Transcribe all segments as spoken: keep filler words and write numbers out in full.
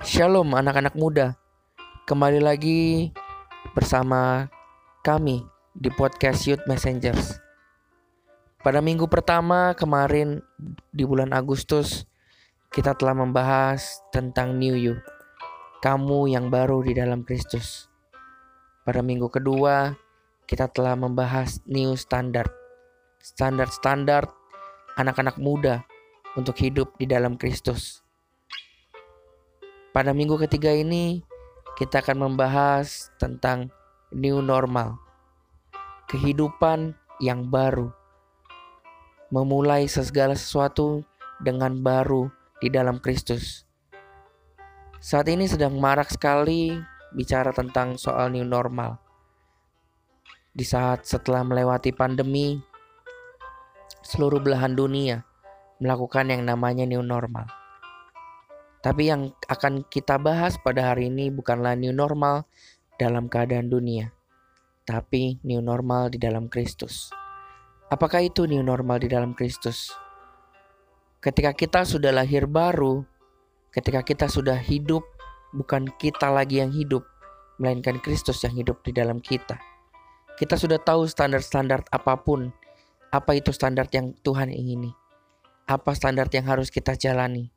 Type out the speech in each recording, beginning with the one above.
Shalom anak-anak muda. Kembali lagi bersama kami di podcast Youth Messengers. Pada minggu pertama kemarin di bulan Agustus, kita telah membahas tentang New You, kamu yang baru di dalam Kristus. Pada minggu kedua, kita telah membahas New Standard, standar-standar anak-anak muda untuk hidup di dalam Kristus. Pada minggu ketiga ini, kita akan membahas tentang new normal, kehidupan yang baru, memulai segala sesuatu dengan baru di dalam Kristus. Saat ini sedang marak sekali bicara tentang soal new normal. Di saat setelah melewati pandemi, seluruh belahan dunia melakukan yang namanya new normal. Tapi yang akan kita bahas pada hari ini bukanlah new normal dalam keadaan dunia, tapi new normal di dalam Kristus. Apakah itu new normal di dalam Kristus? Ketika kita sudah lahir baru, ketika kita sudah hidup, bukan kita lagi yang hidup, melainkan Kristus yang hidup di dalam kita. Kita sudah tahu standar-standar apapun, apa itu standar yang Tuhan ingini, apa standar yang harus kita jalani,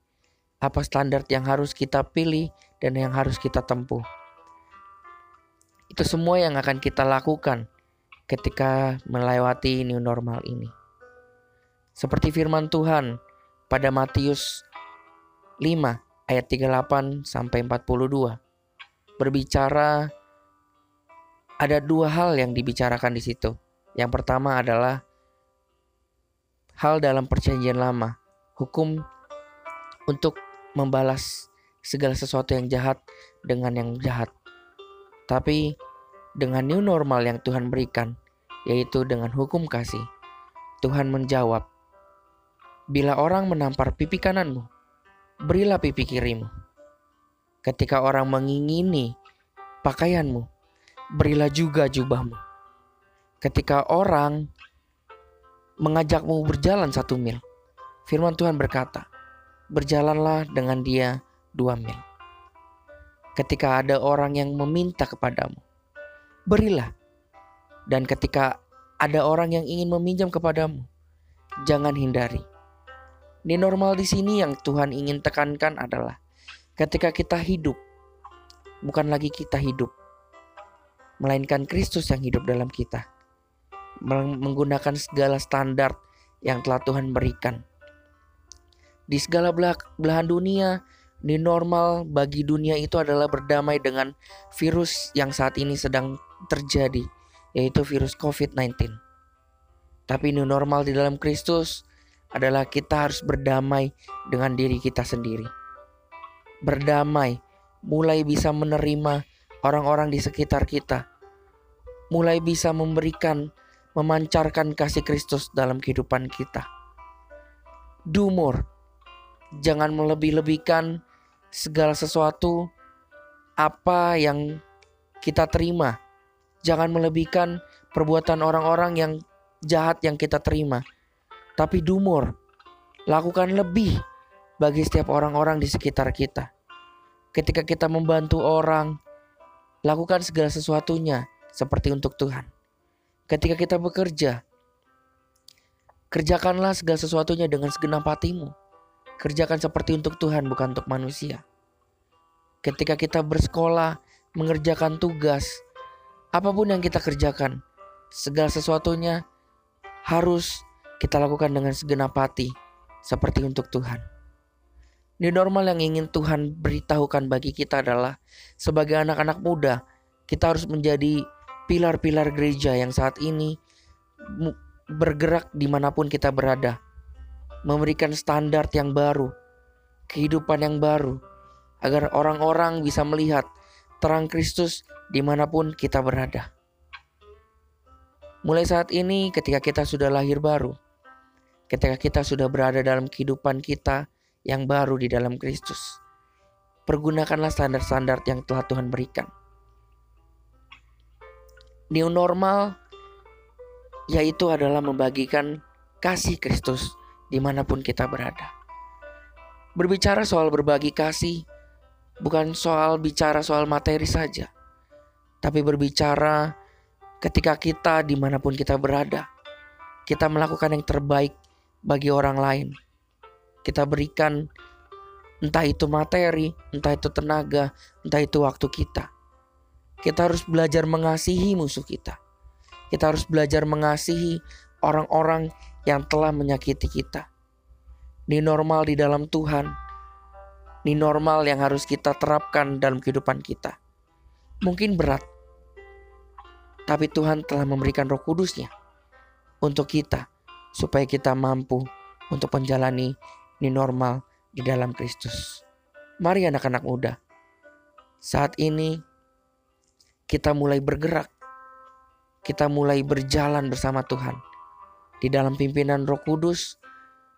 apa standar yang harus kita pilih dan yang harus kita tempuh. Itu semua yang akan kita lakukan ketika melewati new normal ini. Seperti firman Tuhan pada Matius lima ayat tiga puluh delapan sampai empat puluh dua. Berbicara ada dua hal yang dibicarakan di situ. Yang pertama adalah hal dalam perjanjian lama, hukum untuk membalas segala sesuatu yang jahat dengan yang jahat. Tapi dengan new normal yang Tuhan berikan, yaitu dengan hukum kasih, Tuhan menjawab, bila orang menampar pipi kananmu, berilah pipi kirimu. Ketika orang mengingini pakaianmu, berilah juga jubahmu. Ketika orang mengajakmu berjalan satu mil, firman Tuhan berkata, berjalanlah dengan dia dua mil. Ketika ada orang yang meminta kepadamu, berilah. Dan ketika ada orang yang ingin meminjam kepadamu, jangan hindari. Ini normal di sini yang Tuhan ingin tekankan adalah ketika kita hidup, bukan lagi kita hidup, melainkan Kristus yang hidup dalam kita, menggunakan segala standar yang telah Tuhan berikan. Di segala belahan dunia, new normal bagi dunia itu adalah berdamai dengan virus yang saat ini sedang terjadi, yaitu virus covid sembilan belas. Tapi new normal di dalam Kristus adalah kita harus berdamai dengan diri kita sendiri. Berdamai, mulai bisa menerima orang-orang di sekitar kita, mulai bisa memberikan, memancarkan kasih Kristus dalam kehidupan kita. Do more. Jangan melebih-lebihkan segala sesuatu apa yang kita terima. Jangan melebihkan perbuatan orang-orang yang jahat yang kita terima. Tapi do more. Lakukan lebih bagi setiap orang-orang di sekitar kita. Ketika kita membantu orang, lakukan segala sesuatunya seperti untuk Tuhan. Ketika kita bekerja, kerjakanlah segala sesuatunya dengan segenap hatimu. Kerjakan seperti untuk Tuhan, bukan untuk manusia. Ketika kita bersekolah, mengerjakan tugas, apapun yang kita kerjakan, segala sesuatunya harus kita lakukan dengan segenap hati, seperti untuk Tuhan. New normal yang ingin Tuhan beritahukan bagi kita adalah, sebagai anak-anak muda, kita harus menjadi pilar-pilar gereja yang saat ini bergerak dimanapun kita berada, memberikan standar yang baru, kehidupan yang baru, agar orang-orang bisa melihat terang Kristus dimanapun kita berada. Mulai saat ini ketika kita sudah lahir baru, ketika kita sudah berada dalam kehidupan kita yang baru di dalam Kristus, pergunakanlah standar-standar yang telah Tuhan berikan. New normal yaitu adalah membagikan kasih Kristus dimanapun kita berada. Berbicara soal berbagi kasih, bukan soal bicara soal materi saja, tapi berbicara ketika kita dimanapun kita berada, kita melakukan yang terbaik bagi orang lain. Kita berikan entah itu materi, entah itu tenaga, entah itu waktu kita. Kita harus belajar mengasihi musuh kita. Kita harus belajar mengasihi orang-orang yang telah menyakiti kita. Ini normal di dalam Tuhan. Ini normal yang harus kita terapkan dalam kehidupan kita. Mungkin berat, tapi Tuhan telah memberikan Roh Kudus-Nya untuk kita, supaya kita mampu untuk menjalani ini normal di dalam Kristus. Mari anak-anak muda, saat ini kita mulai bergerak. Kita mulai berjalan bersama Tuhan di dalam pimpinan Roh Kudus.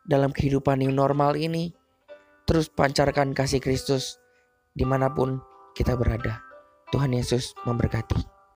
Dalam kehidupan yang normal ini, terus pancarkan kasih Kristus dimanapun kita berada. Tuhan Yesus memberkati.